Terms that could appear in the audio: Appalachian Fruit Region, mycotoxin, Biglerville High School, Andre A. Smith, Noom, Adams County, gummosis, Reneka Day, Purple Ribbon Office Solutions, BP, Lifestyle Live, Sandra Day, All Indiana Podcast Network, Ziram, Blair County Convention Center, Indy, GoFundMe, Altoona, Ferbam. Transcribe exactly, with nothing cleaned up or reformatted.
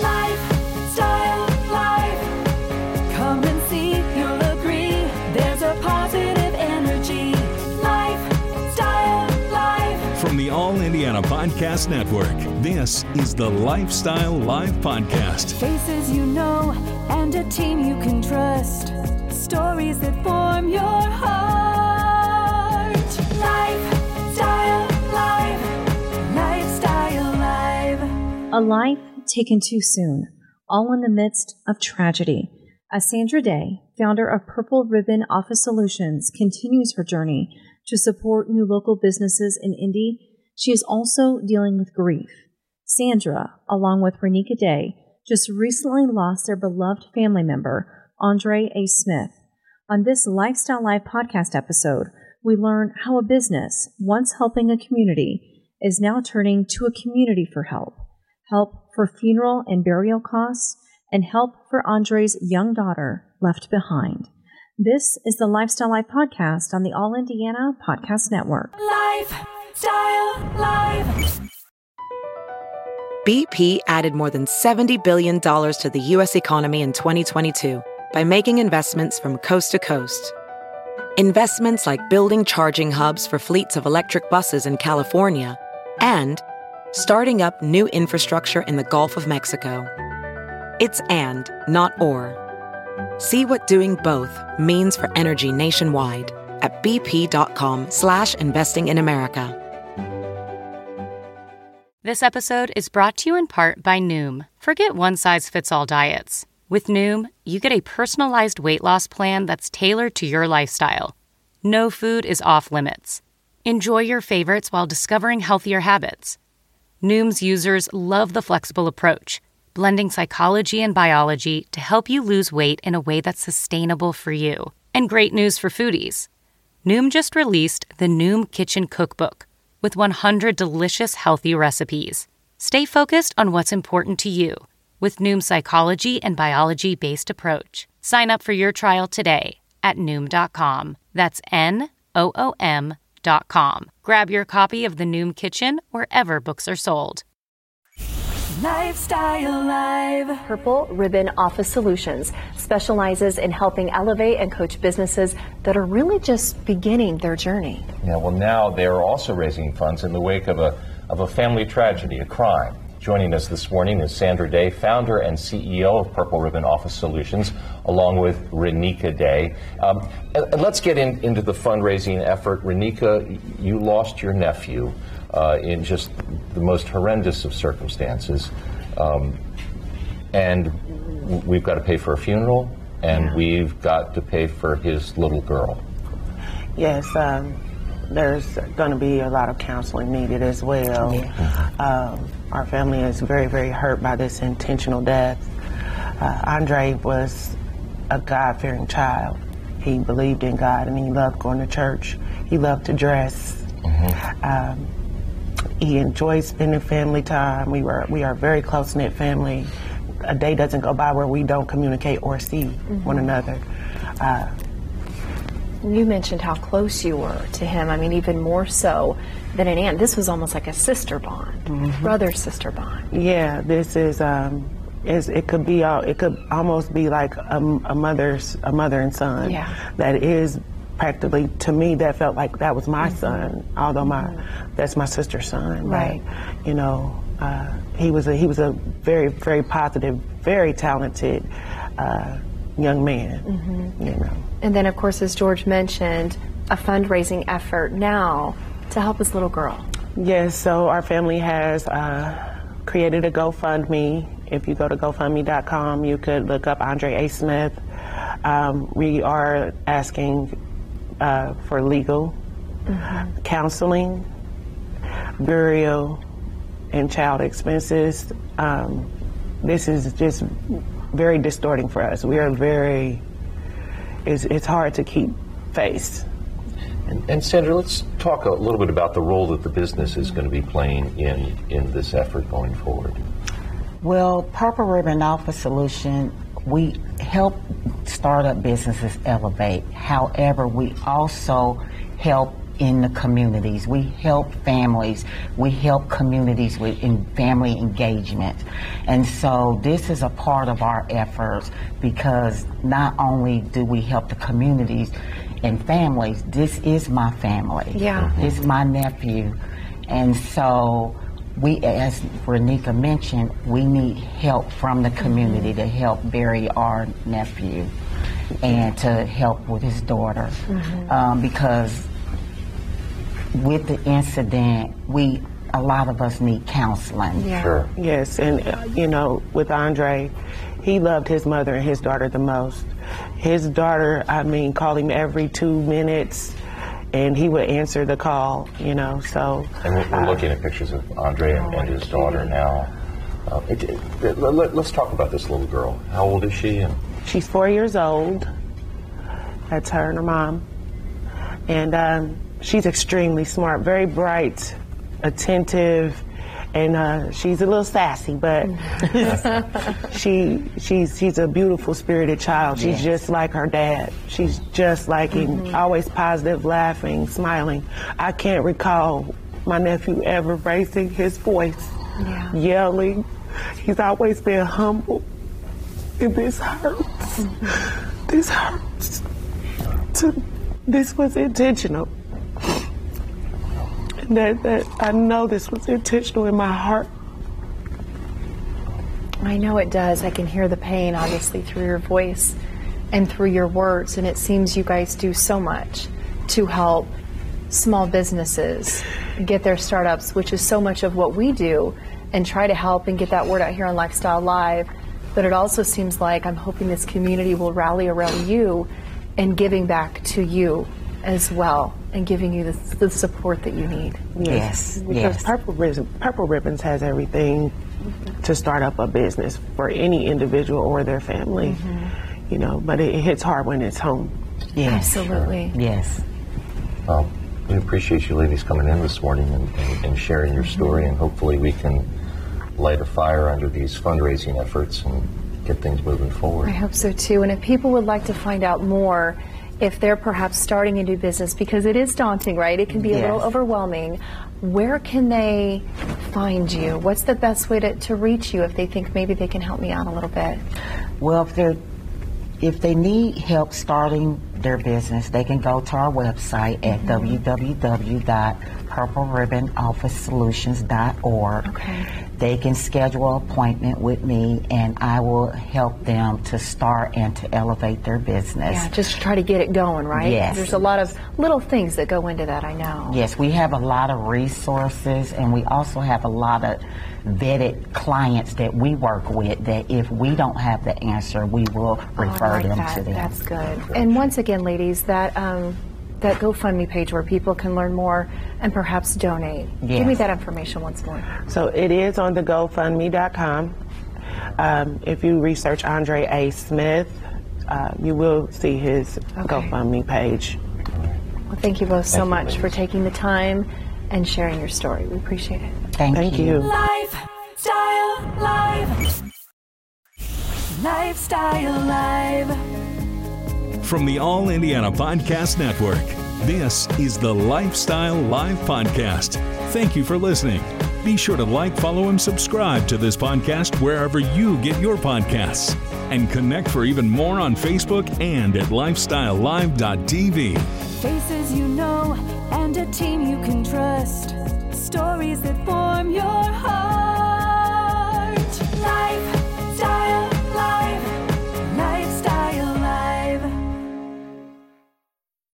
Lifestyle Live. Come and see, you'll agree. There's a positive energy. Lifestyle Live. From the All Indiana Podcast Network, this is the Lifestyle Live podcast. Faces you know and a team you can trust. Stories that form your heart. Lifestyle Live. Lifestyle Live. A life taken too soon, all in the midst of tragedy. As Sandra Day, founder of Purple Ribbon Office Solutions, continues her journey to support new local businesses in Indy, she is also dealing with grief. Sandra, along with Reneka Day, just recently lost their beloved family member, Andre A. Smith. On this Lifestyle Live podcast episode, we learn how a business, once helping a community, is now turning to a community for help. Help for funeral and burial costs, and help for Andre's young daughter left behind. This is the Lifestyle Live podcast on the All Indiana Podcast Network. Lifestyle Live. B P added more than seventy billion dollars to the U S economy in twenty twenty-two by making investments from coast to coast. Investments like building charging hubs for fleets of electric buses in California and starting up new infrastructure in the Gulf of Mexico. It's and, not or. See what doing both means for energy nationwide at bp.com slash investing in America. This episode is brought to you in part by Noom. Forget one-size-fits-all diets. With Noom, you get a personalized weight loss plan that's tailored to your lifestyle. No food is off limits. Enjoy your favorites while discovering healthier habits. Noom's users love the flexible approach, blending psychology and biology to help you lose weight in a way that's sustainable for you. And great news for foodies. Noom just released the Noom Kitchen Cookbook with one hundred delicious healthy recipes. Stay focused on what's important to you with Noom's psychology and biology-based approach. Sign up for your trial today at noom dot com. That's N O O M. Grab your copy of The Noom Kitchen wherever books are sold. Lifestyle Live. Purple Ribbon Office Solutions specializes in helping elevate and coach businesses that are really just beginning their journey. Yeah, well, now they're also raising funds in the wake of a, of a family tragedy, a crime. Joining us this morning is Sandra Day, founder and C E O of Purple Ribbon Office Solutions, along with Reneka Day. Um, and, and let's get in, into the fundraising effort. Reneka, you lost your nephew uh, in just the most horrendous of circumstances. Um, and we've got to pay for a funeral, and yeah. we've got to pay for his little girl. Yes, um, there's going to be a lot of counseling needed as well. Yeah. Um, Our family is very, very hurt by this intentional death. Uh, Andre was a God-fearing child. He believed in God and he loved going to church. He loved to dress. Mm-hmm. Um, he enjoyed spending family time. We were we are a very close-knit family. A day doesn't go by where we don't communicate or see mm-hmm. one another. Uh, You mentioned how close you were to him. I mean, even more so than an aunt. This was almost like a sister bond, mm-hmm. brother-sister bond. Yeah, this is. Um, is it could be. All, it could almost be like a, a mother's, a mother and son. Yeah. That is practically to me. That felt like that was my mm-hmm. son, although my mm-hmm. that's my sister's son. Right. But, you know, uh, he was a he was a very very positive, very talented uh, young man. Mm-hmm. You know. And then, of course, as George mentioned, a fundraising effort now to help his little girl. Yes, so our family has uh, created a GoFundMe. If you go to go fund me dot com, you could look up Andre A. Smith. Um, we are asking uh, for legal, mm-hmm. counseling, burial, and child expenses. Um, this is just very distorting for us. We are very... It's, it's hard to keep face. And, and Sandra, let's talk a little bit about the role that the business is going to be playing in, in this effort going forward. Well, Purple Ribbon Office Solution, we help startup businesses elevate. However, we also help in the communities. We help families. We help communities with in family engagement. And so this is a part of our efforts, because not only do we help the communities and families, this is my family. Yeah. Mm-hmm. This is my nephew. And so we, as Reneka mentioned, we need help from the community mm-hmm. to help bury our nephew and to help with his daughter. Mm-hmm. Um, because with the incident, we a lot of us need counseling. Yeah. Sure. Yes, and uh, you know, with Andre, he loved his mother and his daughter the most. His daughter, I mean, called him every two minutes, and he would answer the call, you know, so. And we're, we're uh, looking at pictures of Andre and, and his daughter now. Uh, it, it, let, let's talk about this little girl. How old is she? And she's four years old. That's her and her mom. And um, she's extremely smart, very bright, attentive, and uh, she's a little sassy, but she she's she's a beautiful spirited child. She's yes. just like her dad. She's just like mm-hmm. him, always positive, laughing, smiling. I can't recall my nephew ever raising his voice, yeah. yelling. He's always been humble, and this hurts. Mm-hmm. This hurts. To, this was intentional. That, that I know this was intentional in my heart. I know it does. I can hear the pain, obviously, through your voice and through your words. And it seems you guys do so much to help small businesses get their startups, which is so much of what we do, and try to help and get that word out here on Lifestyle Live. But it also seems like I'm hoping this community will rally around you and giving back to you as well, and giving you the, the support that you need. Yes, yes. Because yes. Purple Ribbon, Purple Ribbons has everything mm-hmm. to start up a business for any individual or their family, mm-hmm. you know, but it, it hits hard when it's home. Yes. Absolutely. Sure. Yes. Well, we appreciate you ladies coming in this morning and, and, and sharing your story, mm-hmm. and hopefully we can light a fire under these fundraising efforts and get things moving forward. I hope so too. And if people would like to find out more, if they're perhaps starting a new business, because it is daunting, right? It can be a yes. little overwhelming. Where can they find you? What's the best way to, to reach you if they think maybe they can help me out a little bit? Well, if they're if they need help starting their business, they can go to our website at mm-hmm. w w w dot purple ribbon office solutions dot org. Okay. They can schedule an appointment with me, and I will help them to start and to elevate their business. Yeah, just try to get it going, right? Yes. There's a lot of little things that go into that, I know. Yes, we have a lot of resources, and we also have a lot of vetted clients that we work with that if we don't have the answer, we will refer oh, I like them that. to them. That's good. And once again, ladies, that... Um, that GoFundMe page where people can learn more and perhaps donate. Yes. Give me that information once more. So it is on the GoFundMe dot com. Um, if you research Andre A. Smith, uh, you will see his okay. GoFundMe page. Well, thank you both so thank much you, for taking the time and sharing your story. We appreciate it. Thank, thank you. you. Lifestyle Live. Lifestyle Live. From the All Indiana Podcast Network, this is the Lifestyle Live Podcast. Thank you for listening. Be sure to like, follow, and subscribe to this podcast wherever you get your podcasts. And connect for even more on Facebook and at lifestyle live dot t v. Faces you know and a team you can trust. Stories that form your heart. Life.